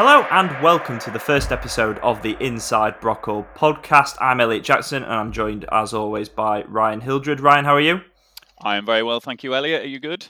Hello and welcome to the first episode of the Inside Brockhall podcast. I'm Elliot Jackson and I'm joined as always by Ryan Hildred. Ryan, how are you? I am very well, thank you, Elliot. Are you good?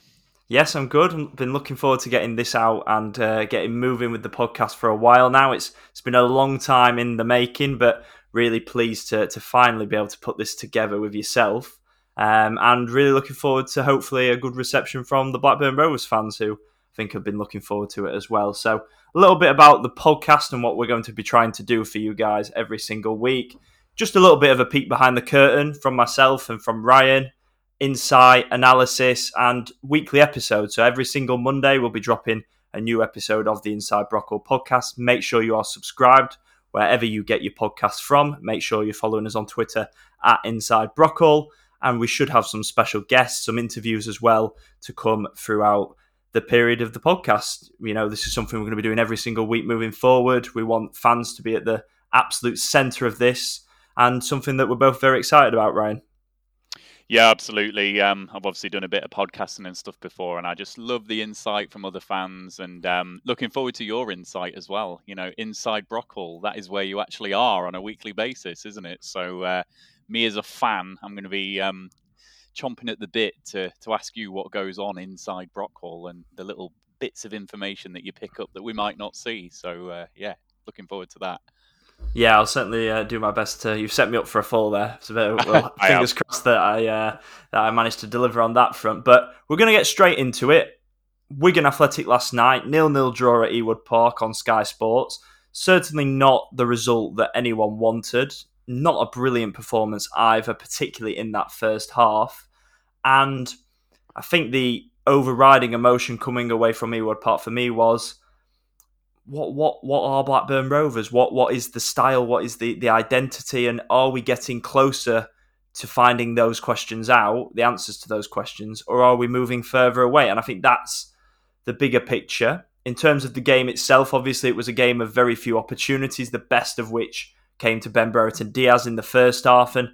Yes, I'm good. I've been looking forward to getting this out and getting moving with the podcast for a while now. It's been a long time in the making, but really pleased to finally be able to put this together with yourself. And really looking forward to hopefully a good reception from the Blackburn Rovers fans who I think have been looking forward to it as well. So a little bit about the podcast and what we're going to be trying to do for you guys every single week. Just a little bit of a peek behind the curtain from myself and from Ryan. Insight, analysis and weekly episodes. So every single Monday we'll be dropping a new episode of the Inside Brockhall podcast. Make sure you are subscribed wherever you get your podcasts from. Make sure you're following us on Twitter at Inside Brockhall, and we should have some special guests, some interviews as well to come throughout the period of the podcast. You know, this is something we're going to be doing every single week moving forward. We want fans to be at the absolute centre of this and something that we're both very excited about, Ryan. Yeah, absolutely. I've obviously done a bit of podcasting and stuff before, and I just love the insight from other fans and looking forward to your insight as well. You know, Inside Brockhall, that is where you actually are on a weekly basis, isn't it? So me as a fan, I'm going to be chomping at the bit to ask you what goes on inside Brockhall and the little bits of information that you pick up that we might not see. So yeah, looking forward to that. Yeah, I'll certainly do my best to. You've set me up for a fall there. So fingers crossed that I managed to deliver on that front. But we're going to get straight into it. Wigan Athletic last night, 0-0 draw at Ewood Park on Sky Sports. Certainly not the result that anyone wanted. Not a brilliant performance either, particularly in that first half. And I think the overriding emotion coming away from Ewood Park for me was, What are Blackburn Rovers? What is the style? What is the identity? And are we getting closer to finding those questions out, the answers to those questions, or are we moving further away? And I think that's the bigger picture. In terms of the game itself, obviously it was a game of very few opportunities, the best of which came to Ben Brereton-Diaz in the first half. And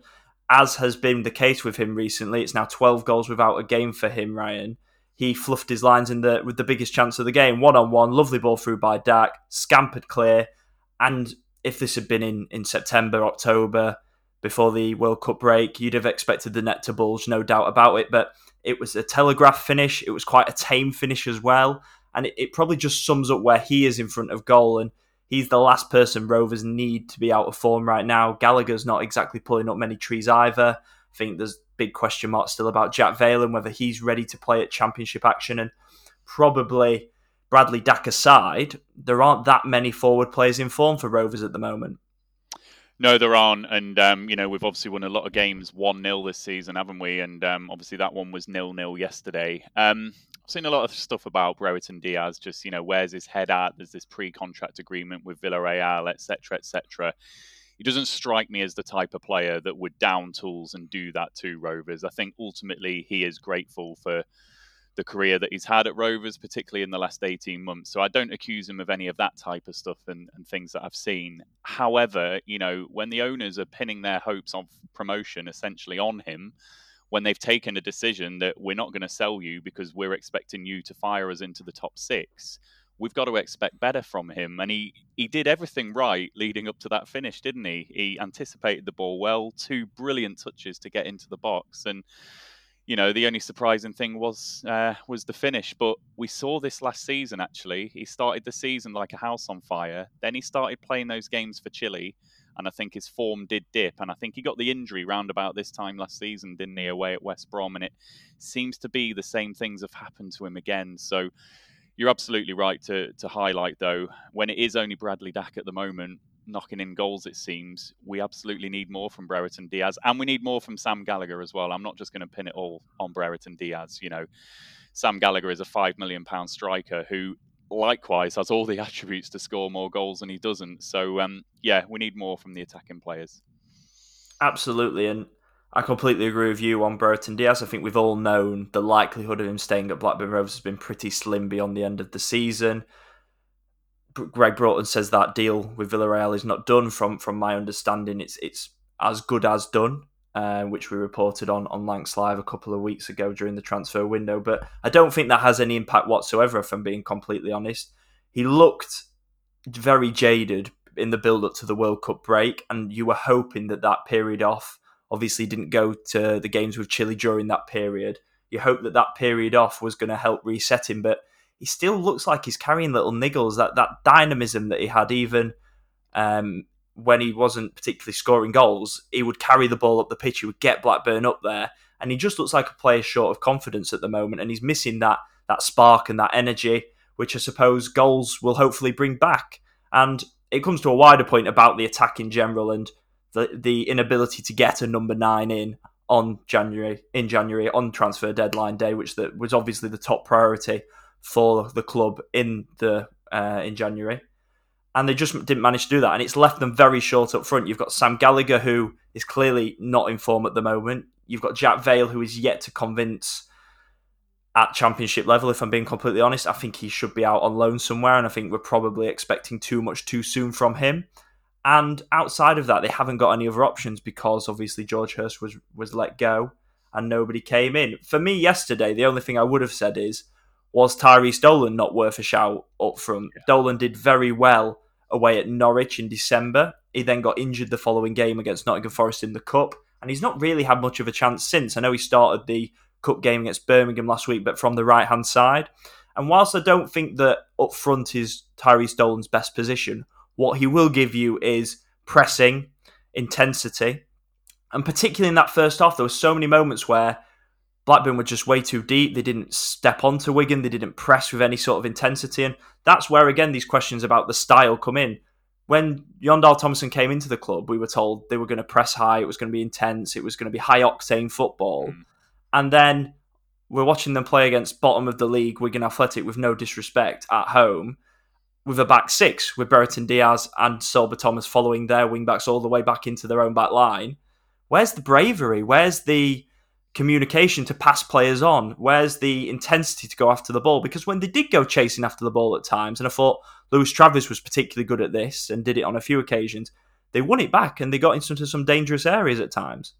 as has been the case with him recently, it's now 12 goals without a game for him, Ryan. He fluffed his lines with the biggest chance of the game. One-on-one, lovely ball through by Dack, scampered clear. And if this had been in September, October, before the World Cup break, you'd have expected the net to bulge, no doubt about it. But it was a telegraph finish. It was quite a tame finish as well. And it probably just sums up where he is in front of goal. And he's the last person Rovers need to be out of form right now. Gallagher's not exactly pulling up many trees either. I think there's big question mark still about Jack Vail and whether he's ready to play at championship action. And probably Bradley Dack aside, there aren't that many forward players in form for Rovers at the moment. No, there aren't. And, you know, we've obviously won a lot of games 1-0 this season, haven't we? And obviously that one was 0-0 yesterday. I've seen a lot of stuff about Brereton-Diaz, just, you know, where's his head at? There's this pre-contract agreement with Villarreal, etc., etc. He doesn't strike me as the type of player that would down tools and do that to Rovers. I think ultimately he is grateful for the career that he's had at Rovers, particularly in the last 18 months. So I don't accuse him of any of that type of stuff and things that I've seen. However, you know, when the owners are pinning their hopes of promotion essentially on him, when they've taken a decision that we're not going to sell you because we're expecting you to fire us into the top six, we've got to expect better from him. And he did everything right leading up to that finish, didn't he? He anticipated the ball well, two brilliant touches to get into the box. And, you know, the only surprising thing was the finish. But we saw this last season, actually. He started the season like a house on fire. Then he started playing those games for Chile. And I think his form did dip. And I think he got the injury round about this time last season, didn't he, away at West Brom. And it seems to be the same things have happened to him again. So, You're absolutely right to highlight, though, when it is only Bradley Dack at the moment knocking in goals, it seems, we absolutely need more from Brereton-Diaz, and we need more from Sam Gallagher as well. I'm not just going to pin it all on Brereton-Diaz. You know, Sam Gallagher is a £5 million striker who likewise has all the attributes to score more goals, and he doesn't. So, yeah, we need more from the attacking players. Absolutely, and I completely agree with you on Brereton-Diaz. I think we've all known the likelihood of him staying at Blackburn Rovers has been pretty slim beyond the end of the season. Greg Broughton says that deal with Villarreal is not done. From my understanding, it's as good as done, which we reported on Lanx Live a couple of weeks ago during the transfer window. But I don't think that has any impact whatsoever, if I'm being completely honest. He looked very jaded in the build-up to the World Cup break, and you were hoping that that period off, obviously didn't go to the games with Chile during that period. You hope that that period off was going to help reset him, but he still looks like he's carrying little niggles. That dynamism that he had, even when he wasn't particularly scoring goals, he would carry the ball up the pitch, he would get Blackburn up there, and he just looks like a player short of confidence at the moment, and he's missing that spark and that energy, which I suppose goals will hopefully bring back. And it comes to a wider point about the attack in general, and the inability to get a number 9 in January on transfer deadline day, which that was obviously the top priority for the club in January, and they just didn't manage to do that, and it's left them very short up front. You've got Sam Gallagher, who is clearly not in form at the moment. You've got Jack Vail, who is yet to convince at Championship level. If I'm being completely honest, I think he should be out on loan somewhere, and I think we're probably expecting too much too soon from him. And outside of that, they haven't got any other options, because obviously George Hurst was let go and nobody came in. For me yesterday, the only thing I would have said was Tyrese Dolan not worth a shout up front? Yeah. Dolan did very well away at Norwich in December. He then got injured the following game against Nottingham Forest in the Cup, and he's not really had much of a chance since. I know he started the Cup game against Birmingham last week, but from the right-hand side. And whilst I don't think that up front is Tyrese Dolan's best position, what he will give you is pressing, intensity. And particularly in that first half, there were so many moments where Blackburn were just way too deep. They didn't step onto Wigan. They didn't press with any sort of intensity. And that's where, again, these questions about the style come in. When Jon Dahl Tomasson came into the club, we were told they were going to press high. It was going to be intense. It was going to be high-octane football. And then we're watching them play against bottom-of-the-league Wigan Athletic, with no disrespect, at home, with a back six, with Brereton-Diaz and Sorba Thomas following their wing-backs all the way back into their own back line. Where's the bravery? Where's the communication to pass players on? Where's the intensity to go after the ball? Because when they did go chasing after the ball at times, and I thought Lewis Travis was particularly good at this and did it on a few occasions, they won it back and they got into some dangerous areas at times.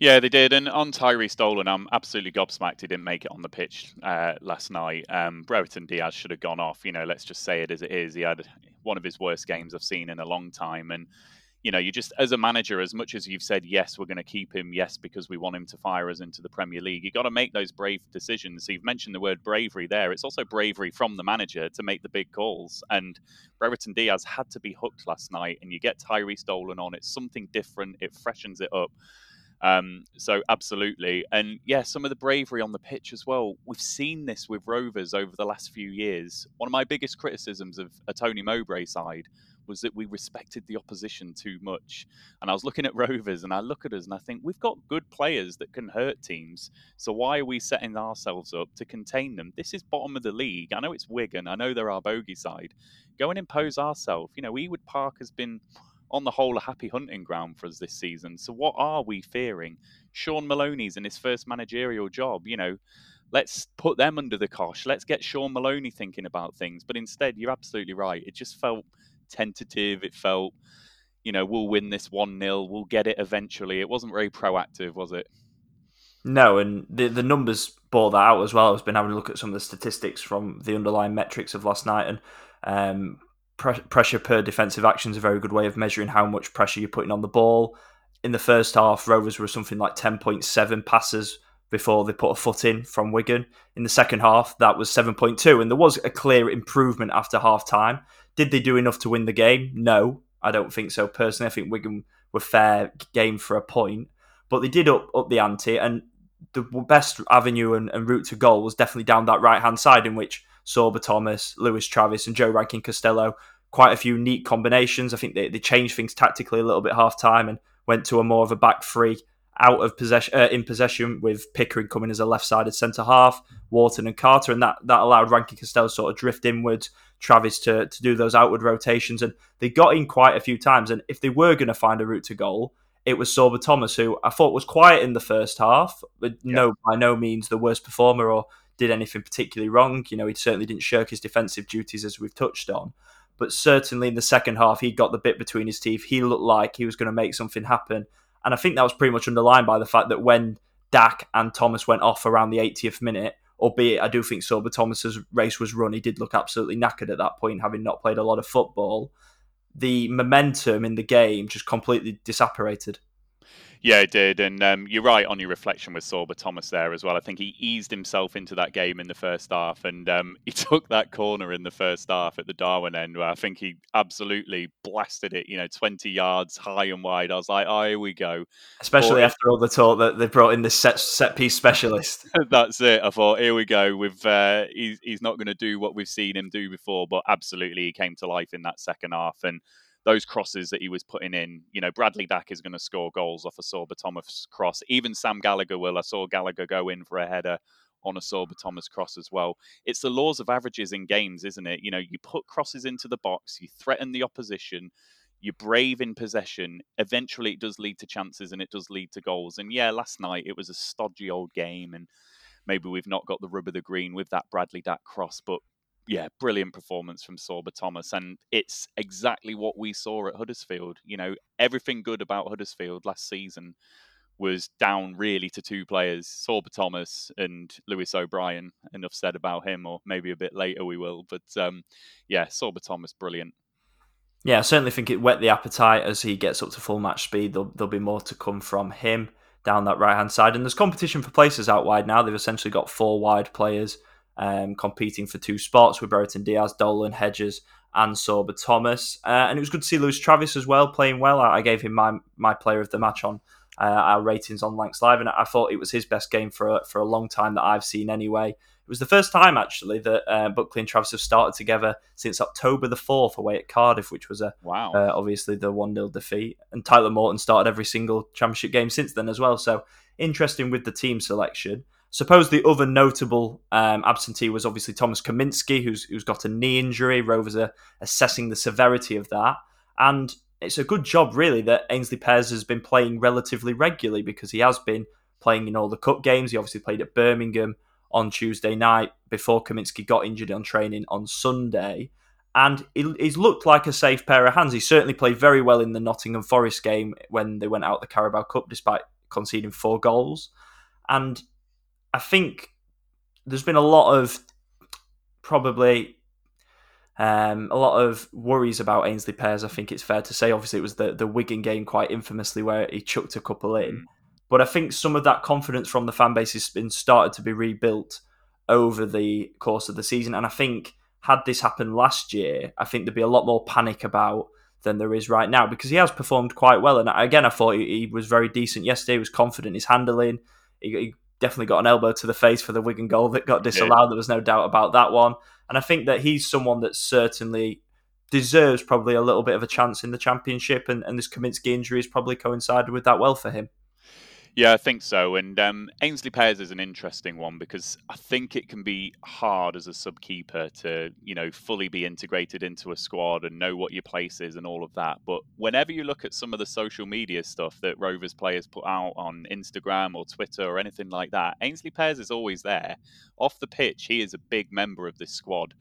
Yeah, they did. And on Tyrese Dolan, I'm absolutely gobsmacked he didn't make it on the pitch last night. Brereton-Diaz should have gone off. You know, let's just say it as it is. He had one of his worst games I've seen in a long time. And, you know, you just, as a manager, as much as you've said, yes, we're going to keep him, yes, because we want him to fire us into the Premier League, you've got to make those brave decisions. So you've mentioned the word bravery there. It's also bravery from the manager to make the big calls. And Brereton-Diaz had to be hooked last night. And you get Tyrese Dolan on. It's something different. It freshens it up. So absolutely. And yeah, some of the bravery on the pitch as well. We've seen this with Rovers over the last few years. One of my biggest criticisms of a Tony Mowbray side was that we respected the opposition too much. And I was looking at Rovers and I look at us and I think we've got good players that can hurt teams. So why are we setting ourselves up to contain them? This is bottom of the league. I know it's Wigan. I know they're our bogey side. Go and impose ourselves. You know, Ewood Park has been, on the whole, a happy hunting ground for us this season. So what are we fearing? Sean Maloney's in his first managerial job. You know, let's put them under the cosh. Let's get Sean Maloney thinking about things. But instead, you're absolutely right. It just felt tentative. It felt, you know, we'll win this 1-0. We'll get it eventually. It wasn't very proactive, was it? No, and the numbers bore that out as well. I've been having a look at some of the statistics from the underlying metrics of last night, and pressure per defensive action is a very good way of measuring how much pressure you're putting on the ball. In the first half, Rovers were something like 10.7 passes before they put a foot in from Wigan. In the second half, that was 7.2, and there was a clear improvement after half-time. Did they do enough to win the game? No, I don't think so. Personally, I think Wigan were fair game for a point, but they did up the ante, and the best avenue and route to goal was definitely down that right-hand side, in which Sorba Thomas, Lewis Travis and Joe Rankin-Costello. Quite a few neat combinations. I think they changed things tactically a little bit half-time and went to a more of a back three out of possession, in possession, with Pickering coming as a left-sided centre-half, Wharton and Carter, and that allowed Rankin-Costello sort of drift inwards, Travis to do those outward rotations, and they got in quite a few times, and if they were going to find a route to goal, it was Sorba Thomas, who I thought was quiet in the first half, but by no means the worst performer or did anything particularly wrong. You know, he certainly didn't shirk his defensive duties, as we've touched on, but certainly in the second half, he got the bit between his teeth. He looked like he was going to make something happen. And I think that was pretty much underlined by the fact that when Dack and Thomas went off around the 80th minute, albeit I do think Sorba Thomas's race was run, he did look absolutely knackered at that point, having not played a lot of football. The momentum in the game just completely disapparated. Yeah, it did. And you're right on your reflection with Sorba Thomas there as well. I think he eased himself into that game in the first half, and he took that corner in the first half at the Darwin end, where I think he absolutely blasted it, 20 yards high and wide. I was like, oh, here we go. Especially after all the talk that they brought in this set-piece specialist. That's it. I thought, here we go. He's not going to do what we've seen him do before, but absolutely he came to life in that second half. And those crosses that he was putting in, Bradley Dack is going to score goals off a Sorba Thomas cross. Even Sam Gallagher will. I saw Gallagher go in for a header on a Sorba Thomas cross as well. It's the laws of averages in games, isn't it? You put crosses into the box, you threaten the opposition, you're brave in possession. Eventually, it does lead to chances and it does lead to goals. And yeah, last night it was a stodgy old game, and maybe we've not got the rub of the green with that Bradley Dack cross, but yeah, brilliant performance from Sorba Thomas. And it's exactly what we saw at Huddersfield. Everything good about Huddersfield last season was down really to two players, Sorba Thomas and Lewis O'Brien. Enough said about him, or maybe a bit later we will. But Sorba Thomas, brilliant. Yeah, I certainly think it whet the appetite as he gets up to full match speed. There'll be more to come from him down that right-hand side. And there's competition for places out wide now. They've essentially got four wide players competing for two spots with Brereton-Diaz, Dolan, Hedges and Sorba Thomas. And it was good to see Lewis Travis as well, playing well. I gave him my player of the match on our ratings on Lanx Live, and I thought it was his best game for a long time that I've seen anyway. It was the first time, actually, that Buckley and Travis have started together since October the 4th away at Cardiff, which was obviously the 1-0 defeat. And Tyler Morton started every single championship game since then as well. So interesting with the team selection. Suppose the other notable absentee was obviously Thomas Kaminski, who's got a knee injury. Rovers are assessing the severity of that. And it's a good job, really, that Ainsley Pears has been playing relatively regularly, because he has been playing in all the cup games. He obviously played at Birmingham on Tuesday night before Kaminski got injured on training on Sunday. And he's looked like a safe pair of hands. He certainly played very well in the Nottingham Forest game when they went out the Carabao Cup, despite conceding 4 goals. And I think there's been a lot of worries about Ainsley Pears, I think it's fair to say. Obviously, it was the Wigan game quite infamously where he chucked a couple in. But I think some of that confidence from the fan base has been started to be rebuilt over the course of the season. And I think had this happened last year, I think there'd be a lot more panic about than there is right now, because he has performed quite well. And again, I thought he was very decent yesterday. He was confident in his handling. He definitely got an elbow to the face for the Wigan goal that got disallowed. There was no doubt about that one. And I think that he's someone that certainly deserves probably a little bit of a chance in the championship. And this Kaminski injury has probably coincided with that well for him. Yeah, I think so. And Ainsley Pears is an interesting one, because I think it can be hard as a sub-keeper to, fully be integrated into a squad and know what your place is and all of that. But whenever you look at some of the social media stuff that Rovers players put out on Instagram or Twitter or anything like that, Ainsley Pears is always there. Off the pitch, he is a big member of this squad.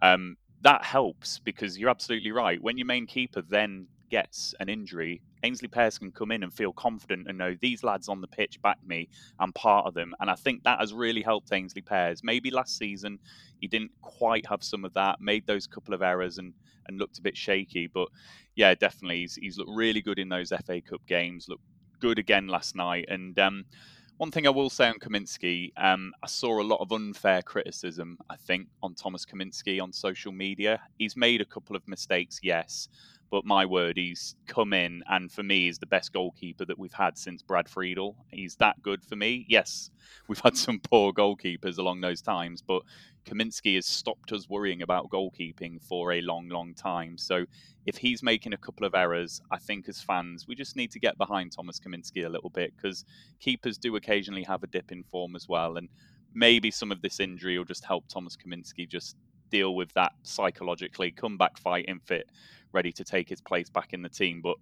That helps, because you're absolutely right. When your main keeper then gets an injury, Ainsley Pears can come in and feel confident and know these lads on the pitch back me, I'm part of them. And I think that has really helped Ainsley Pears. Maybe last season he didn't quite have some of that, made those couple of errors and looked a bit shaky. But yeah, definitely he's looked really good in those FA Cup games, looked good again last night. And one thing I will say on Kaminski, I saw a lot of unfair criticism, I think, on Thomas Kaminski on social media. He's made a couple of mistakes, yes, But my word, he's come in and for me is the best goalkeeper that we've had since Brad Friedel. He's that good for me. Yes, we've had some poor goalkeepers along those times, but Kaminski has stopped us worrying about goalkeeping for a long, long time. So if he's making a couple of errors, I think as fans, we just need to get behind Thomas Kaminski a little bit, because keepers do occasionally have a dip in form as well. And maybe some of this injury will just help Thomas Kaminski just deal with that psychologically, come back fighting fit, ready to take his place back in the team. But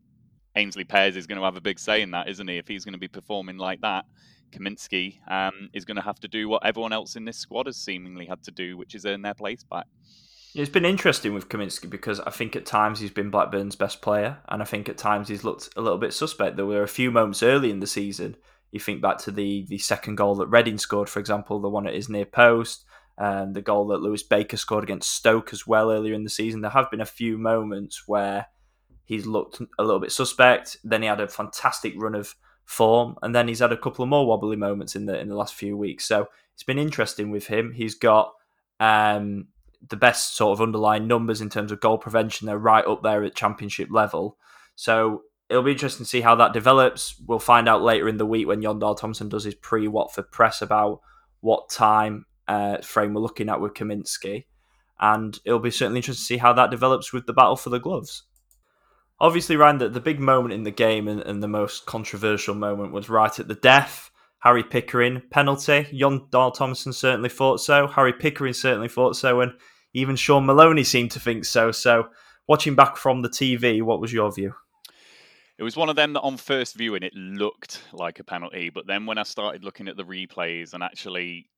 Ainsley Pears is going to have a big say in that, isn't he? If he's going to be performing like that, Kaminski is going to have to do what everyone else in this squad has seemingly had to do, which is earn their place back. It's been interesting with Kaminski because I think at times he's been Blackburn's best player, and I think at times he's looked a little bit suspect. There were a few moments early in the season. You think back to the second goal that Reading scored, for example, the one at his near post, and the goal that Lewis Baker scored against Stoke as well earlier in the season. There have been a few moments where he's looked a little bit suspect. Then he had a fantastic run of form, and then he's had a couple of more wobbly moments in the last few weeks. So it's been interesting with him. He's got the best sort of underlying numbers in terms of goal prevention. They're right up there at championship level. So it'll be interesting to see how that develops. We'll find out later in the week when Jon Dahl Tomasson does his pre-Watford press about what time frame we're looking at with Kaminski, and it'll be certainly interesting to see how that develops with the battle for the gloves. Obviously, Ryan, the big moment in the game and the most controversial moment was right at the death. Harry Pickering penalty. Jon Dahl Tomasson certainly thought so. Harry Pickering certainly thought so, and even Sean Maloney seemed to think so. So watching back from the TV, what was your view? It was one of them that on first viewing it looked like a penalty, but then when I started looking at the replays and actually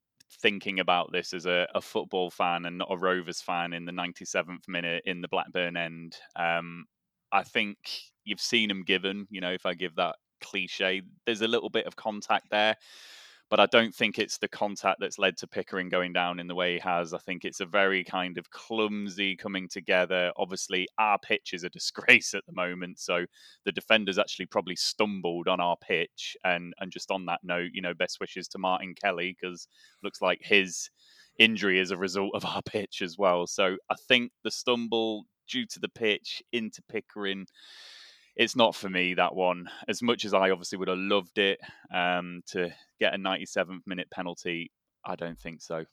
thinking about this as a football fan and not a Rovers fan in the 97th minute in the Blackburn end, I think you've seen them given, you know, if I give that cliche, there's a little bit of contact there, but I don't think it's the contact that's led to Pickering going down in the way he has. I think it's a very kind of clumsy coming together. Obviously, our pitch is a disgrace at the moment, so the defenders actually probably stumbled on our pitch. And just on that note, you know, best wishes to Martin Kelly, because looks like his injury is a result of our pitch as well. So I think the stumble due to the pitch into Pickering, it's not for me, that one. As much as I obviously would have loved it to get a 97th minute penalty, I don't think so.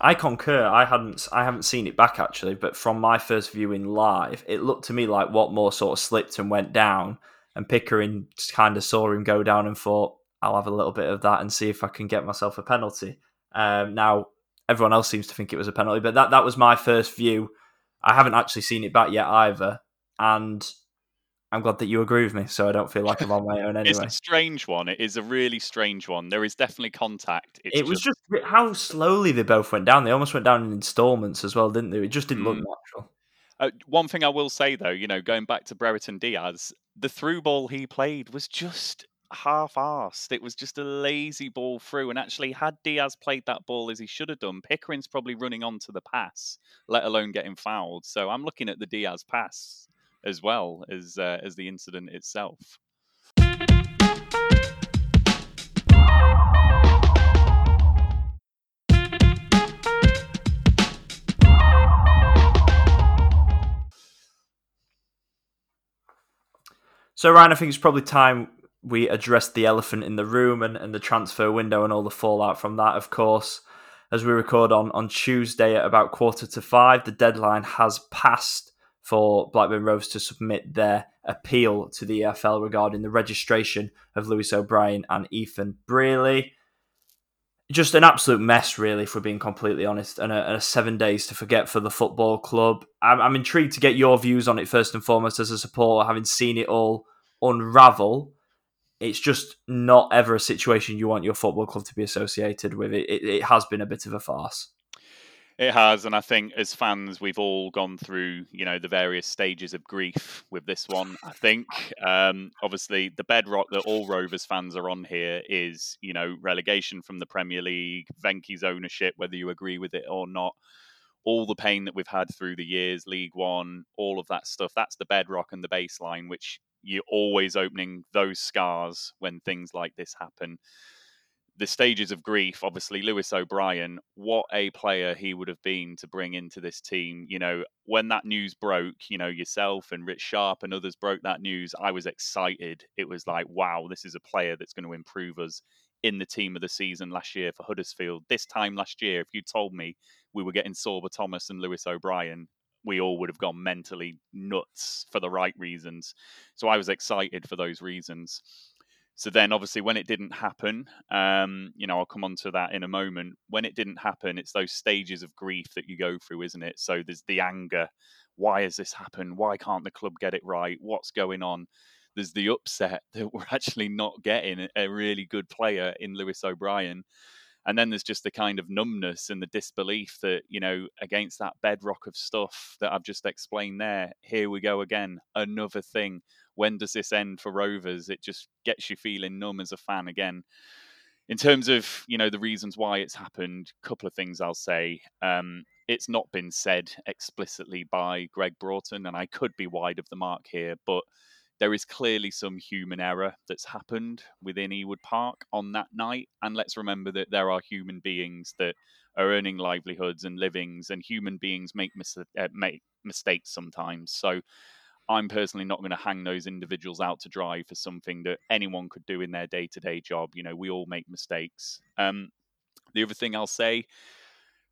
I concur. I haven't seen it back actually, but from my first viewing live, it looked to me like Watmore sort of slipped and went down, and Pickering just kind of saw him go down and thought, I'll have a little bit of that and see if I can get myself a penalty. Now, everyone else seems to think it was a penalty, but that was my first view. I haven't actually seen it back yet either, and I'm glad that you agree with me, so I don't feel like I'm on my own anyway. It's a strange one. It is a really strange one. There is definitely contact. It was just how slowly they both went down. They almost went down in installments as well, didn't they? It just didn't look natural. One thing I will say, though, you know, going back to Brereton-Diaz, the through ball he played was just half-arsed. It was just a lazy ball through, and actually had Diaz played that ball as he should have done, Pickering's probably running onto the pass, let alone getting fouled. So I'm looking at the Diaz pass as well as the incident itself. So, Ryan, I think it's probably time we addressed the elephant in the room and the transfer window and all the fallout from that, of course. As we record on Tuesday at about 4:45, the deadline has passed for Blackburn Rovers to submit their appeal to the EFL regarding the registration of Lewis O'Brien and Ethan Brierley. Just an absolute mess, really, if we're being completely honest, and a 7 days to forget for the football club. I'm intrigued to get your views on it first and foremost as a supporter, having seen it all unravel. It's just not ever a situation you want your football club to be associated with. It has been a bit of a farce. It has, and I think as fans, we've all gone through, you know, the various stages of grief with this one, I think. Obviously, the bedrock that all Rovers fans are on here is, you know, relegation from the Premier League, Venky's ownership, whether you agree with it or not, all the pain that we've had through the years, League One, all of that stuff. That's the bedrock and the baseline, which you're always opening those scars when things like this happen. the stages of grief, obviously, Lewis O'Brien, what a player he would have been to bring into this team. You know, when that news broke, you know, yourself and Rich Sharp and others broke that news, I was excited. It was like, wow, this is a player that's going to improve us in the team of the season last year for Huddersfield. This time last year, if you told me we were getting Sorba Thomas and Lewis O'Brien, we all would have gone mentally nuts for the right reasons. So I was excited for those reasons. So then obviously when it didn't happen, you know, I'll come on to that in a moment. When it didn't happen, it's those stages of grief that you go through, isn't it? So there's the anger. Why has this happened? Why can't the club get it right? What's going on? There's the upset that we're actually not getting a really good player in Lewis O'Brien. And then there's just the kind of numbness and the disbelief that, you know, against that bedrock of stuff that I've just explained there, here we go again, another thing. When does this end for Rovers? It just gets you feeling numb as a fan again. In terms of, you know, the reasons why it's happened, a couple of things I'll say. It's not been said explicitly by Greg Broughton, and I could be wide of the mark here, but there is clearly some human error that's happened within Ewood Park on that night. And let's remember that there are human beings that are earning livelihoods and livings, and human beings make mistakes sometimes. So I'm personally not going to hang those individuals out to dry for something that anyone could do in their day-to-day job. You know, we all make mistakes. The other thing I'll say,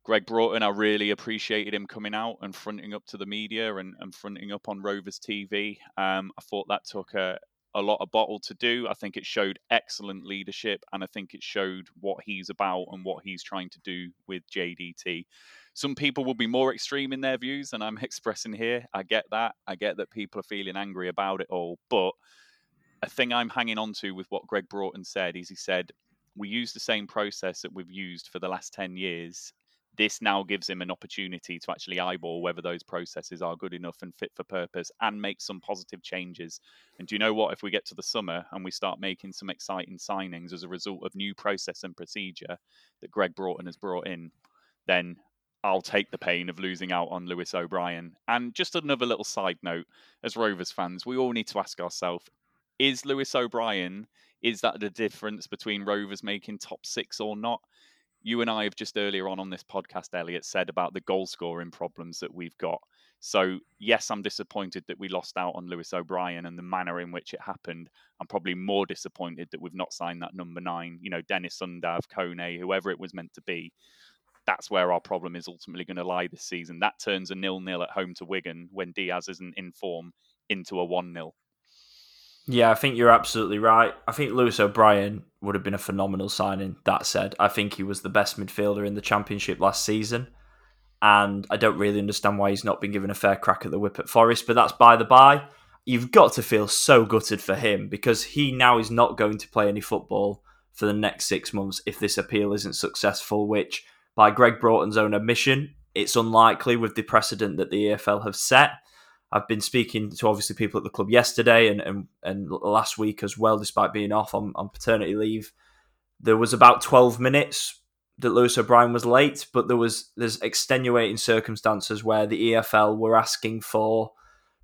Greg Broughton, I really appreciated him coming out and fronting up to the media and fronting up on Rovers TV. I thought that took a lot of bottle to do. I think it showed excellent leadership, and I think it showed what he's about and what he's trying to do with JDT. Some people will be more extreme in their views than I'm expressing here. I get that. I get that people are feeling angry about it all. But a thing I'm hanging on to with what Greg Broughton said is he said, we use the same process that we've used for the last 10 years. This now gives him an opportunity to actually eyeball whether those processes are good enough and fit for purpose and make some positive changes. And do you know what? If we get to the summer and we start making some exciting signings as a result of new process and procedure that Greg Broughton has brought in, then I'll take the pain of losing out on Lewis O'Brien. And just another little side note, as Rovers fans, we all need to ask ourselves, is Lewis O'Brien, is that the difference between Rovers making top six or not? You and I have just earlier on this podcast, Elliot, said about the goal scoring problems that we've got. So, yes, I'm disappointed that we lost out on Lewis O'Brien and the manner in which it happened. I'm probably more disappointed that we've not signed that number 9, you know, Deniz Undav, Kone, whoever it was meant to be. That's where our problem is ultimately going to lie this season. That turns a 0-0 at home to Wigan when Diaz isn't in form into a 1-0. Yeah, I think you're absolutely right. I think Lewis O'Brien would have been a phenomenal signing, that said. I think he was the best midfielder in the Championship last season. And I don't really understand why he's not been given a fair crack at the whip at Forest, but that's by the by. You've got to feel so gutted for him because he now is not going to play any football for the next 6 months if this appeal isn't successful, which by Greg Broughton's own admission, it's unlikely with the precedent that the EFL have set. I've been speaking to obviously people at the club yesterday and last week as well, despite being off on paternity leave. There was about 12 minutes that Lewis O'Brien was late, but there's extenuating circumstances where the EFL were asking for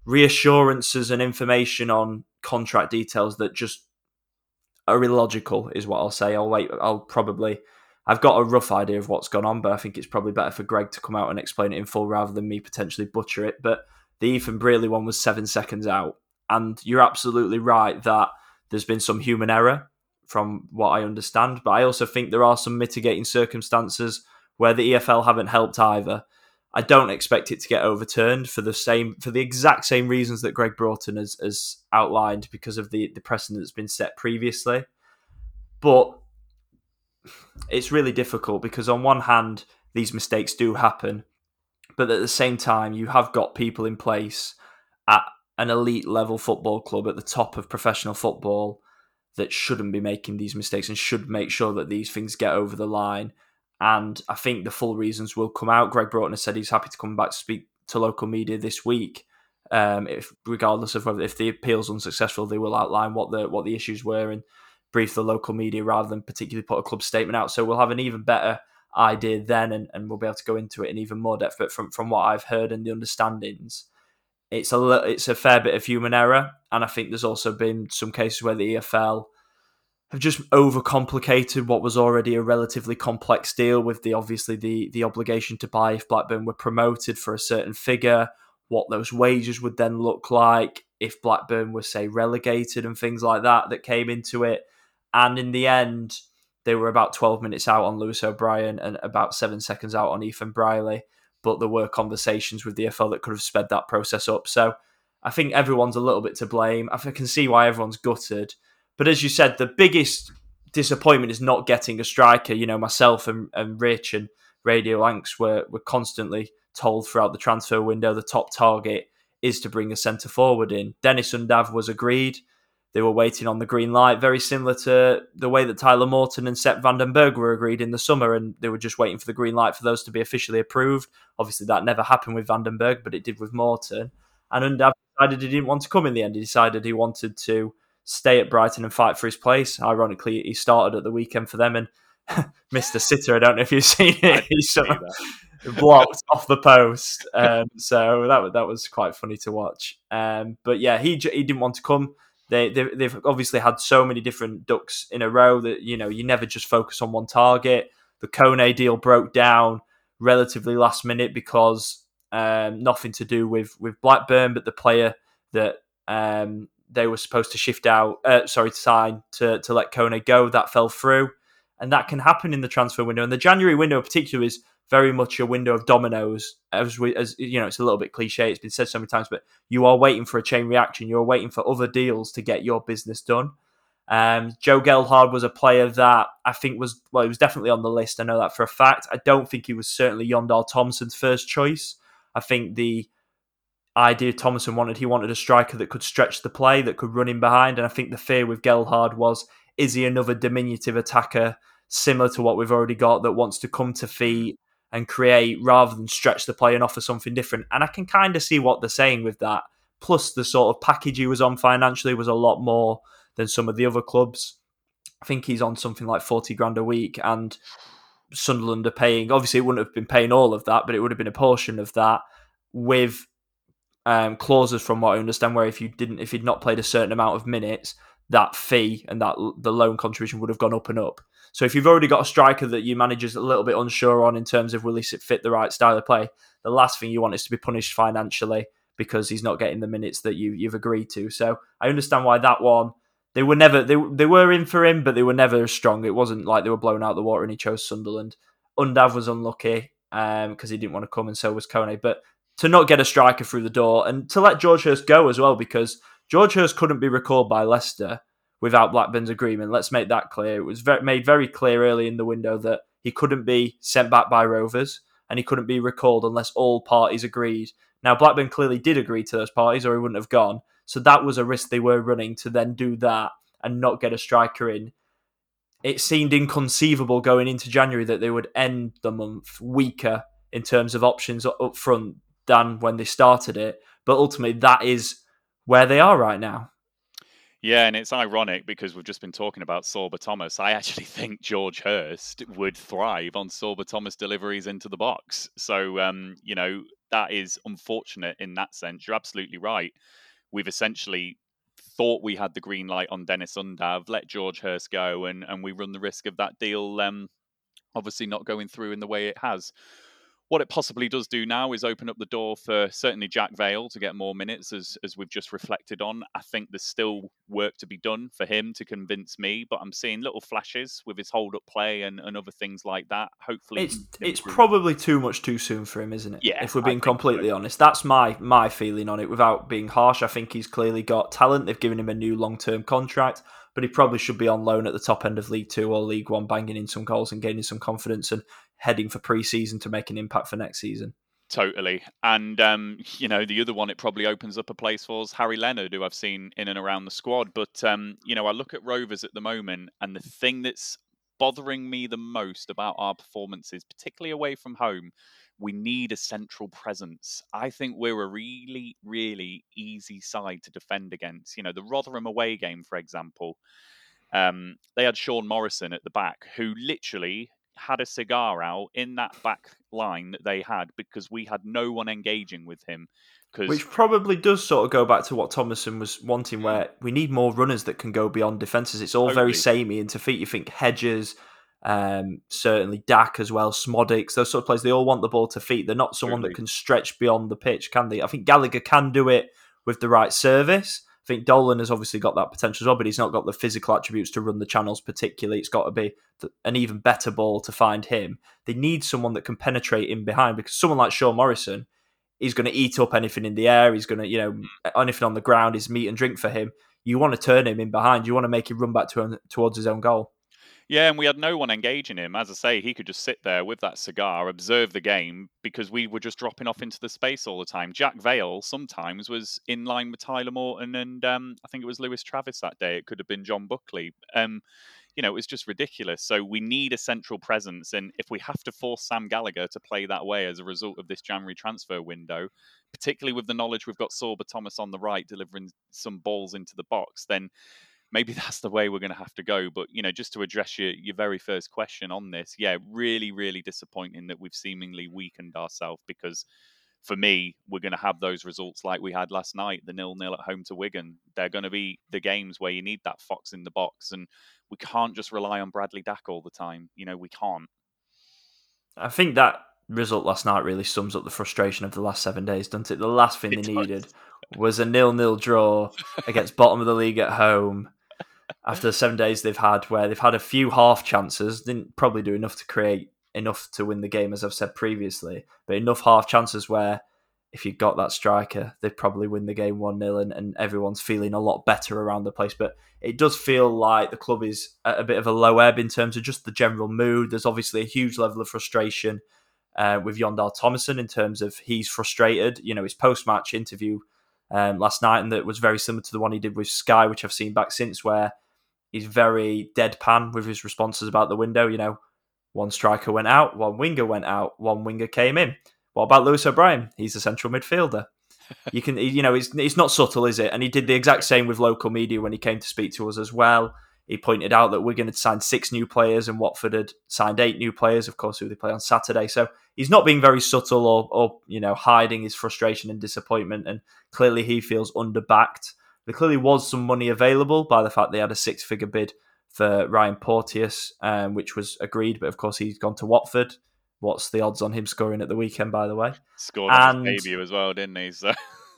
reassurances and information on contract details that just are illogical, is what I'll say. I've got a rough idea of what's gone on, but I think it's probably better for Greg to come out and explain it in full rather than me potentially butcher it. But the Ethan Brierley one was 7 seconds out. And you're absolutely right that there's been some human error from what I understand. But I also think there are some mitigating circumstances where the EFL haven't helped either. I don't expect it to get overturned for the exact same reasons that Greg Broughton has outlined because of the precedent that's been set previously. But it's really difficult because on one hand, these mistakes do happen. But at the same time, you have got people in place at an elite level football club at the top of professional football that shouldn't be making these mistakes and should make sure that these things get over the line. And I think the full reasons will come out. Greg Broughton has said he's happy to come back to speak to local media this week. Regardless of whether if the appeal's unsuccessful, they will outline what the issues were and brief the local media rather than particularly put a club statement out. So we'll have an even better idea then and we'll be able to go into it in even more depth, but from what I've heard and the understandings, it's a fair bit of human error, and I think there's also been some cases where the EFL have just overcomplicated what was already a relatively complex deal with the obviously the obligation to buy if Blackburn were promoted for a certain figure, what those wages would then look like if Blackburn were, say, relegated and things like that that came into it. And in the end, they were about 12 minutes out on Lewis O'Brien and about 7 seconds out on Ethan Brierley. But there were conversations with the EFL that could have sped that process up. So I think everyone's a little bit to blame. I can see why everyone's gutted. But as you said, the biggest disappointment is not getting a striker. You know, myself and Rich and Radio Anks were constantly told throughout the transfer window the top target is to bring a centre-forward in. Deniz Undav was agreed. They were waiting on the green light, very similar to the way that Tyler Morton and Sepp Vandenberg were agreed in the summer, and they were just waiting for the green light for those to be officially approved. Obviously, that never happened with Vandenberg, but it did with Morton. And Undav decided he didn't want to come in the end. He decided he wanted to stay at Brighton and fight for his place. Ironically, he started at the weekend for them and missed a sitter. I don't know if you've seen it. He sort of blocked off the post. So that was quite funny to watch. But yeah, he didn't want to come. They've obviously had so many different ducks in a row that, you know, you never just focus on one target. The Kone deal broke down relatively last minute because nothing to do with Blackburn, but the player that they were supposed to sign to let Kone go, that fell through. And that can happen in the transfer window. And the January window in particular is very much a window of dominoes. As you know, it's a little bit cliche. It's been said so many times, but you are waiting for a chain reaction. You're waiting for other deals to get your business done. Joe Gelhardt was a player that I think he was definitely on the list. I know that for a fact. I don't think he was certainly Jon Dahl Tomasson's first choice. I think the idea Thomasson wanted a striker that could stretch the play, that could run in behind. And I think the fear with Gelhardt was, is he another diminutive attacker similar to what we've already got that wants to come to feet and create rather than stretch the play and offer something different? And I can kind of see what they're saying with that. Plus, the sort of package he was on financially was a lot more than some of the other clubs. I think he's on something like 40 grand a week, and Sunderland are paying, obviously it wouldn't have been paying all of that, but it would have been a portion of that with clauses, from what I understand, where if he'd not played a certain amount of minutes, that fee and that the loan contribution would have gone up and up. So if you've already got a striker that your manager's a little bit unsure on in terms of will he fit the right style of play, the last thing you want is to be punished financially because he's not getting the minutes that you've agreed to. So I understand why that one, they were in for him, but they were never strong. It wasn't like they were blown out of the water and he chose Sunderland. Undav was unlucky because he didn't want to come, and so was Kone. But to not get a striker through the door and to let George Hurst go as well, because George Hurst couldn't be recalled by Leicester without Blackburn's agreement. Let's make that clear. It was made very clear early in the window that he couldn't be sent back by Rovers and he couldn't be recalled unless all parties agreed. Now, Blackburn clearly did agree to those parties or he wouldn't have gone. So that was a risk they were running to then do that and not get a striker in. It seemed inconceivable going into January that they would end the month weaker in terms of options up front than when they started it. But ultimately, that is where they are right now. Yeah, and it's ironic because we've just been talking about Sorba Thomas. I actually think George Hurst would thrive on Sorba Thomas deliveries into the box. So, you know, that is unfortunate in that sense. You're absolutely right. We've essentially thought we had the green light on Deniz Undav, let George Hurst go, and we run the risk of that deal obviously not going through in the way it has. What it possibly does do now is open up the door for certainly Jack Vail to get more minutes, as we've just reflected on. I think there's still work to be done for him to convince me, but I'm seeing little flashes with his hold-up play and other things like that. Hopefully, it's probably too much too soon for him, isn't it? Yeah, if we're being completely honest, that's my feeling on it. Without being harsh, I think he's clearly got talent. They've given him a new long-term contract, but he probably should be on loan at the top end of League Two or League One, banging in some goals and gaining some confidence and heading for pre-season to make an impact for next season. Totally. And, you know, the other one it probably opens up a place for is Harry Leonard, who I've seen in and around the squad. But, you know, I look at Rovers at the moment, and the thing that's bothering me the most about our performances, particularly away from home, we need a central presence. I think we're a really, really easy side to defend against. You know, the Rotherham away game, for example, they had Sean Morrison at the back, who literally had a cigar out in that back line that they had because we had no one engaging with him. Which probably does sort of go back to what Thomasson was wanting, where we need more runners that can go beyond defences. It's all totally very samey into feet. You think Hedges, certainly Dack as well, Smodics, those sort of players, they all want the ball to feet. They're not someone that can stretch beyond the pitch, can they? I think Gallagher can do it with the right service. I think Dolan has obviously got that potential as well, but he's not got the physical attributes to run the channels particularly. It's got to be an even better ball to find him. They need someone that can penetrate in behind, because someone like Shaw Morrison, he's going to eat up anything in the air. He's going to, anything on the ground is meat and drink for him. You want to turn him in behind. You want to make him run back towards his own goal. Yeah, and we had no one engaging him. As I say, he could just sit there with that cigar, observe the game, because we were just dropping off into the space all the time. Jack Vail sometimes was in line with Tyler Morton and I think it was Lewis Travis that day. It could have been John Buckley. It was just ridiculous. So we need a central presence. And if we have to force Sam Gallagher to play that way as a result of this January transfer window, particularly with the knowledge we've got Sorba Thomas on the right delivering some balls into the box, then maybe that's the way we're going to have to go. But, just to address your very first question on this, yeah, really, really disappointing that we've seemingly weakened ourselves, because for me, we're going to have those results like we had last night, the 0-0 at home to Wigan. They're going to be the games where you need that fox in the box, and we can't just rely on Bradley Dack all the time. We can't. I think that result last night really sums up the frustration of the last 7 days, doesn't it? The last thing they needed was a 0-0 draw against bottom of the league at home after the 7 days they've had, where they've had a few half chances, didn't probably do enough to create enough to win the game, as I've said previously, but enough half chances where if you got that striker, they'd probably win the game 1-0 and everyone's feeling a lot better around the place. But it does feel like the club is at a bit of a low ebb in terms of just the general mood. There's obviously a huge level of frustration with Jon Dahl Tomasson in terms of he's frustrated. His post-match interview last night, and that was very similar to the one he did with Sky, which I've seen back since, where he's very deadpan with his responses about the window. One striker went out, one winger went out, one winger came in. What about Lewis O'Brien? He's a central midfielder. You can, it's not subtle, is it? And he did the exact same with local media when he came to speak to us as well. He pointed out that Wigan had signed 6 new players and Watford had signed 8 new players, of course, who they play on Saturday. So he's not being very subtle or hiding his frustration and disappointment. And clearly he feels underbacked. There clearly was some money available by the fact they had a 6-figure bid for Ryan Porteous, which was agreed, but of course he's gone to Watford. What's the odds on him scoring at the weekend, by the way? Scored on his debut as well, didn't he? So.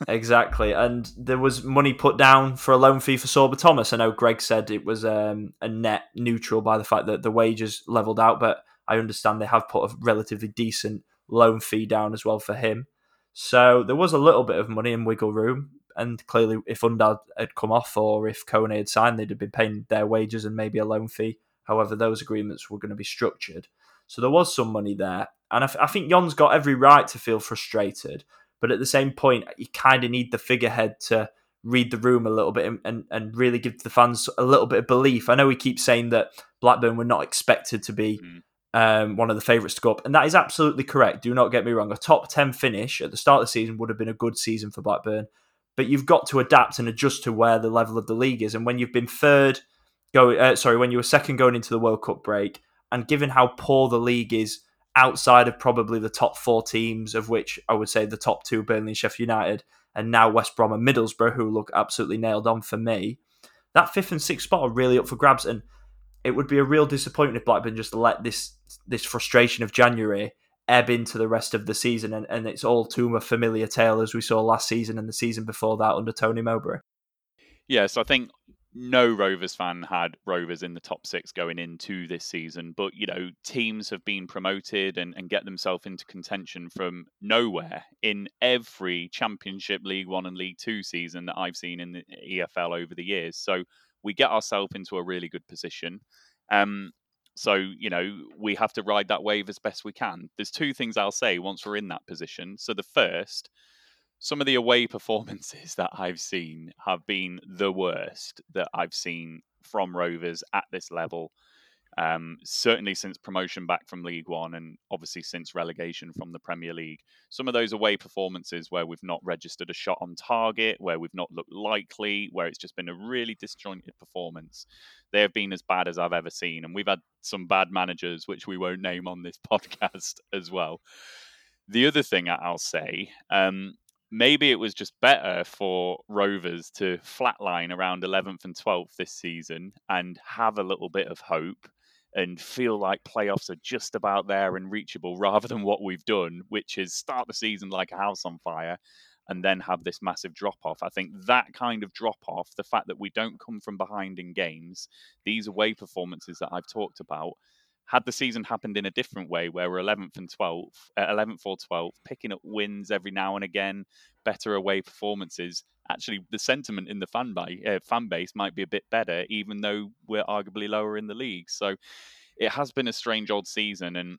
Exactly, and there was money put down for a loan fee for Sorba Thomas. I know Greg said it was a net neutral by the fact that the wages levelled out, but I understand they have put a relatively decent loan fee down as well for him. So there was a little bit of money and wiggle room. And clearly, if Undav had come off or if Kone had signed, they'd have been paying their wages and maybe a loan fee. However, those agreements were going to be structured. So there was some money there. And I think Jon's got every right to feel frustrated. But at the same point, you kind of need the figurehead to read the room a little bit and really give the fans a little bit of belief. I know we keep saying that Blackburn were not expected to be one of the favourites to go up. And that is absolutely correct. Do not get me wrong. A top 10 finish at the start of the season would have been a good season for Blackburn. But you've got to adapt and adjust to where the level of the league is. And when you've been when you were second going into the World Cup break, and given how poor the league is outside of probably the top 4 teams, of which I would say the top 2, Burnley and Sheffield United, and now West Brom and Middlesbrough, who look absolutely nailed on for me, that 5th and 6th spot are really up for grabs. And it would be a real disappointment if Blackburn just let this frustration of January ebb into the rest of the season, and it's all too a familiar tale as we saw last season and the season before that under Tony Mowbray. Yeah, so I think no Rovers fan had Rovers in the top 6 going into this season, but teams have been promoted and get themselves into contention from nowhere in every Championship, League One and League Two season that I've seen in the EFL over the years. So we get ourselves into a really good position. So, we have to ride that wave as best we can. There's 2 things I'll say once we're in that position. So the first, some of the away performances that I've seen have been the worst that I've seen from Rovers at this level. Certainly since promotion back from League One and obviously since relegation from the Premier League. Some of those away performances where we've not registered a shot on target, where we've not looked likely, where it's just been a really disjointed performance. They have been as bad as I've ever seen. And we've had some bad managers, which we won't name on this podcast as well. The other thing I'll say maybe it was just better for Rovers to flatline around 11th and 12th this season and have a little bit of hope and feel like playoffs are just about there and reachable, rather than what we've done, which is start the season like a house on fire and then have this massive drop-off. I think that kind of drop-off, the fact that we don't come from behind in games, these away performances that I've talked about, had the season happened in a different way, where we're 11th or 12th, picking up wins every now and again, better away performances, actually the sentiment in the fan base might be a bit better, even though we're arguably lower in the league. So it has been a strange old season. And,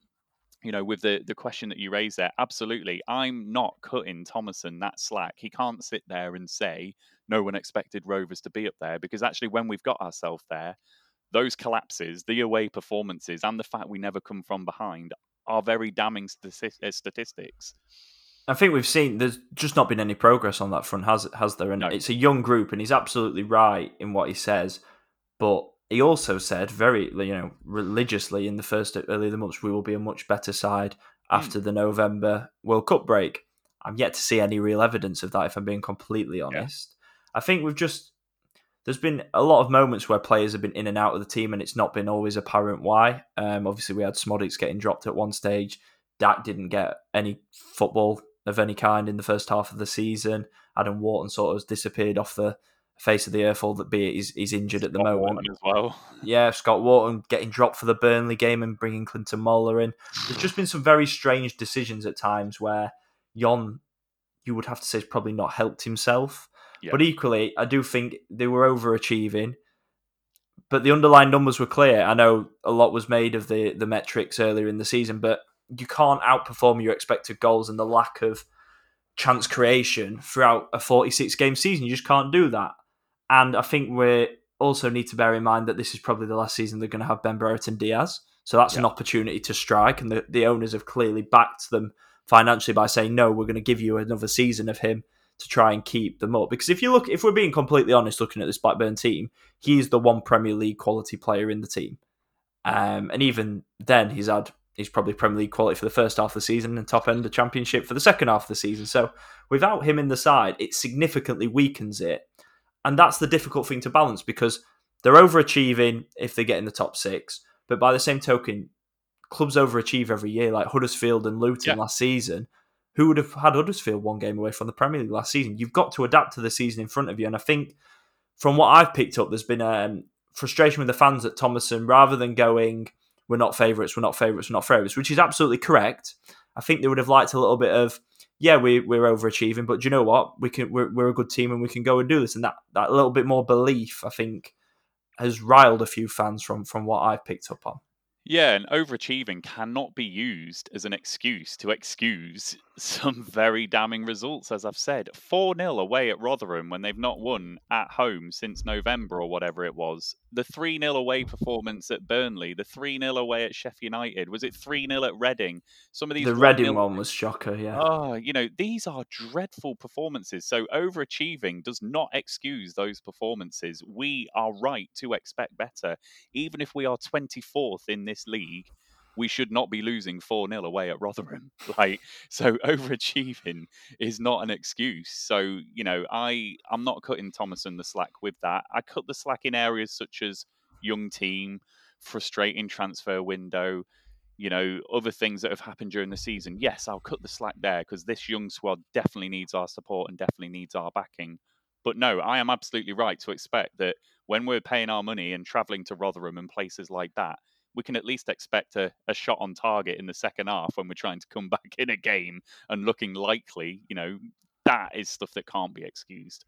you know, with the question that you raised there, absolutely, I'm not cutting Tomasson that slack. He can't sit there and say, no one expected Rovers to be up there, because actually when we've got ourselves there, those collapses, the away performances, and the fact we never come from behind are very damning statistics. I think we've seen there's just not been any progress on that front, has there? And no. It's a young group, and he's absolutely right in what he says. But he also said religiously in the first early of the month, we will be a much better side after the November World Cup break. I'm yet to see any real evidence of that, if I'm being completely honest. Yeah. I think there's been a lot of moments where players have been in and out of the team and it's not been always apparent why. Obviously, we had Smodic getting dropped at one stage. Dak didn't get any football of any kind in the first half of the season. Adam Wharton sort of disappeared off the face of the earth, albeit he's injured at the moment. Wharton as well. Yeah, Scott Wharton getting dropped for the Burnley game and bringing Clinton Moller in. There's just been some very strange decisions at times where Jon, you would have to say, has probably not helped himself. Yeah. But equally, I do think they were overachieving, but the underlying numbers were clear. I know a lot was made of the metrics earlier in the season, but you can't outperform your expected goals and the lack of chance creation throughout a 46-game season. You just can't do that. And I think we also need to bear in mind that this is probably the last season they're going to have Ben Brereton-Diaz. So that's an opportunity to strike, and the owners have clearly backed them financially by saying, no, we're going to give you another season of him to try and keep them up. Because if we're being completely honest, looking at this Blackburn team, he's the one Premier League quality player in the team. And even then, he's probably Premier League quality for the first half of the season and top end of the Championship for the second half of the season. So without him in the side, it significantly weakens it. And that's the difficult thing to balance, because they're overachieving if they get in the top six. But by the same token, clubs overachieve every year, like Huddersfield and Luton last season. Who would have had Huddersfield one game away from the Premier League last season? You've got to adapt to the season in front of you. And I think from what I've picked up, there's been frustration with the fans at Tomasson, rather than going, we're not favourites, which is absolutely correct. I think they would have liked a little bit of, we're overachieving, but do you know what? We're a good team and we can go and do this. And that little bit more belief, I think, has riled a few fans from what I've picked up on. Yeah, and overachieving cannot be used as an excuse to excuse some very damning results, as I've said. 4-0 away at Rotherham when they've not won at home since November or whatever it was. The 3-0 away performance at Burnley, the 3-0 away at Sheffield United. Was it 3-0 at Reading? Some of these, the Reading one was shocker, yeah. Oh, these are dreadful performances. So overachieving does not excuse those performances. We are right to expect better. Even if we are 24th in this league, we should not be losing 4-0 away at Rotherham. So overachieving is not an excuse. So, I'm not cutting Tomasson the slack with that. I cut the slack in areas such as young team, frustrating transfer window, other things that have happened during the season. Yes, I'll cut the slack there, because this young squad definitely needs our support and definitely needs our backing. But no, I am absolutely right to expect that when we're paying our money and travelling to Rotherham and places like that, we can at least expect a shot on target in the second half when we're trying to come back in a game and looking likely. That is stuff that can't be excused.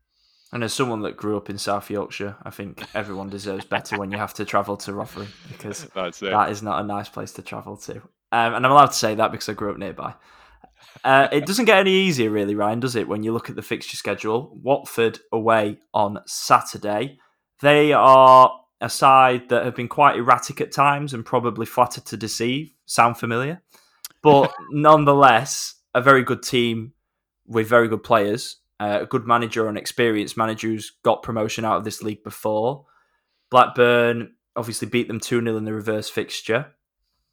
And as someone that grew up in South Yorkshire, I think everyone deserves better when you have to travel to Rotherham, because that is not a nice place to travel to. And I'm allowed to say that because I grew up nearby. It doesn't get any easier really, Ryan, does it, when you look at the fixture schedule? Watford away on Saturday. They are a side that have been quite erratic at times and probably flattered to deceive. Sound familiar? But nonetheless, a very good team with very good players, a good manager, an experienced manager who's got promotion out of this league before. Blackburn obviously beat them 2-0 in the reverse fixture.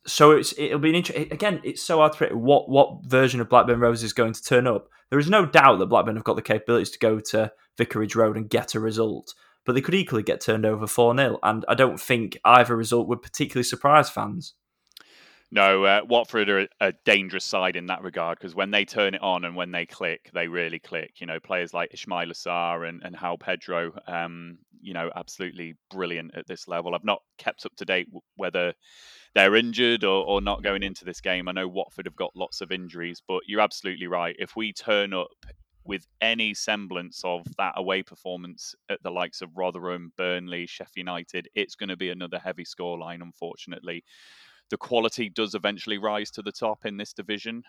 So it'll be an interesting... Again, it's so hard to predict what version of Blackburn Rovers is going to turn up. There is no doubt that Blackburn have got the capabilities to go to Vicarage Road and get a result, but they could equally get turned over 4-0, and I don't think either result would particularly surprise fans. No, Watford are a dangerous side in that regard, because when they turn it on and when they click, they really click. You know, players like Ismail Assar and João Pedro, you know, absolutely brilliant at this level. I've not kept up to date whether they're injured or not going into this game. I know Watford have got lots of injuries, but you're absolutely right. If we turn up with any semblance of that away performance at the likes of Rotherham, Burnley, Sheffield United, it's going to be another heavy scoreline, unfortunately. The quality does eventually rise to the top in this division.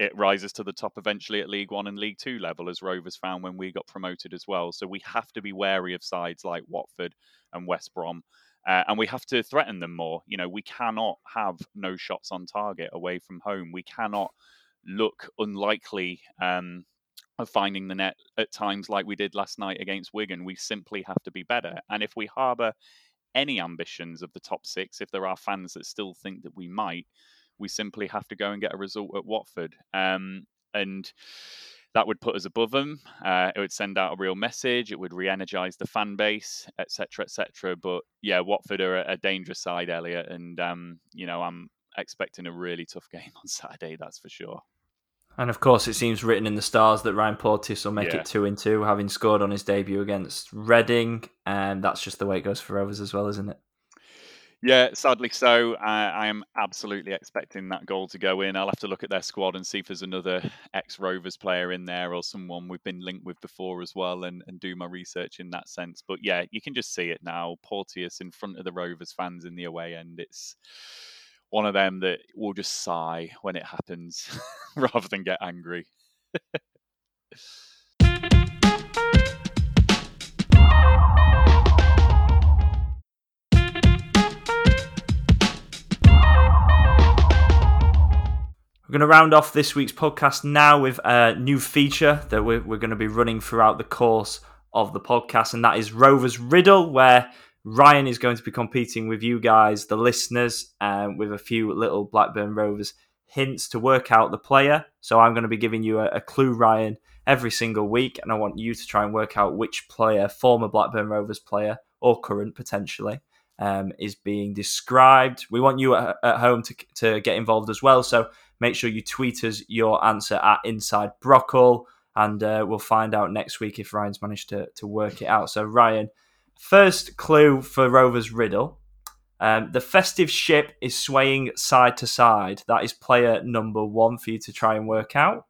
It rises to the top eventually at League One and League Two level, as Rovers found when we got promoted as well. So we have to be wary of sides like Watford and West Brom, and we have to threaten them more. You know, we cannot have no shots on target away from home. We cannot look unlikely of finding the net at times like we did last night against Wigan. We simply have to be better. And if we harbour any ambitions of the top six, if there are fans that still think that we might, we simply have to go and get a result at Watford. And that would put us above them. It would send out a real message. It would re-energise the fan base, etc., etc. But yeah, Watford are a dangerous side, Elliot. And, you know, I'm expecting a really tough game on Saturday, that's for sure. And of course, it seems written in the stars that Ryan Porteous will make it 2-2, having scored on his debut against Reading. And that's just the way it goes for Rovers as well, isn't it? Yeah, sadly so. I am absolutely expecting that goal to go in. I'll have to look at their squad and see if there's another ex-Rovers player in there or someone we've been linked with before as well, and do my research in that sense. But yeah, you can just see it now. Porteous in front of the Rovers fans in the away end. It's one of them that will just sigh when it happens rather than get angry. We're going to round off this week's podcast now with a new feature that we're going to be running throughout the course of the podcast, and that is Rovers Riddle, where Ryan is going to be competing with you guys, the listeners, with a few little Blackburn Rovers hints to work out the player. So I'm going to be giving you a clue, Ryan, every single week, and I want you to try and work out which player, former Blackburn Rovers player, or current potentially, is being described. We want you at home to get involved as well, so make sure you tweet us your answer at Inside Brockhall, and we'll find out next week if Ryan's managed to work it out. So Ryan, first clue for Rovers Riddle. The festive ship is swaying side to side. That is player number one for you to try and work out.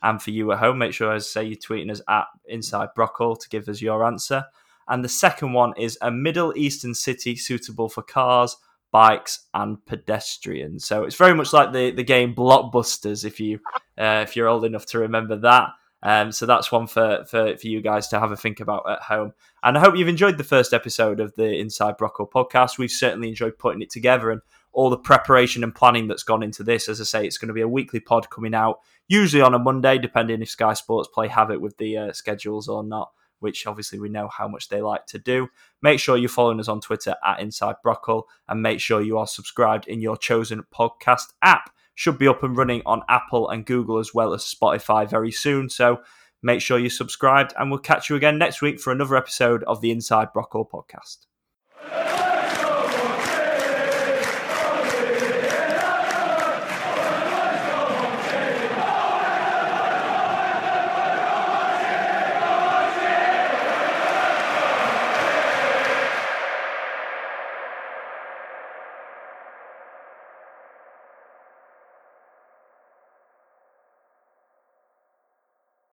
And for you at home, make sure, as I say, you're tweeting us at Inside Brockhall to give us your answer. And the second one is a Middle Eastern city suitable for cars, bikes and pedestrians. So it's very much like the game Blockbusters, if you're old enough to remember that. So that's one for you guys to have a think about at home. And I hope you've enjoyed the first episode of the Inside Brockhall podcast. We've certainly enjoyed putting it together and all the preparation and planning that's gone into this. As I say, it's going to be a weekly pod coming out, usually on a Monday, depending if Sky Sports play havoc with the schedules or not, which obviously we know how much they like to do. Make sure you're following us on Twitter at Inside Brockhall, and make sure you are subscribed in your chosen podcast app. Should be up and running on Apple and Google as well as Spotify very soon. So make sure you're subscribed, and we'll catch you again next week for another episode of the Inside Brockhall podcast.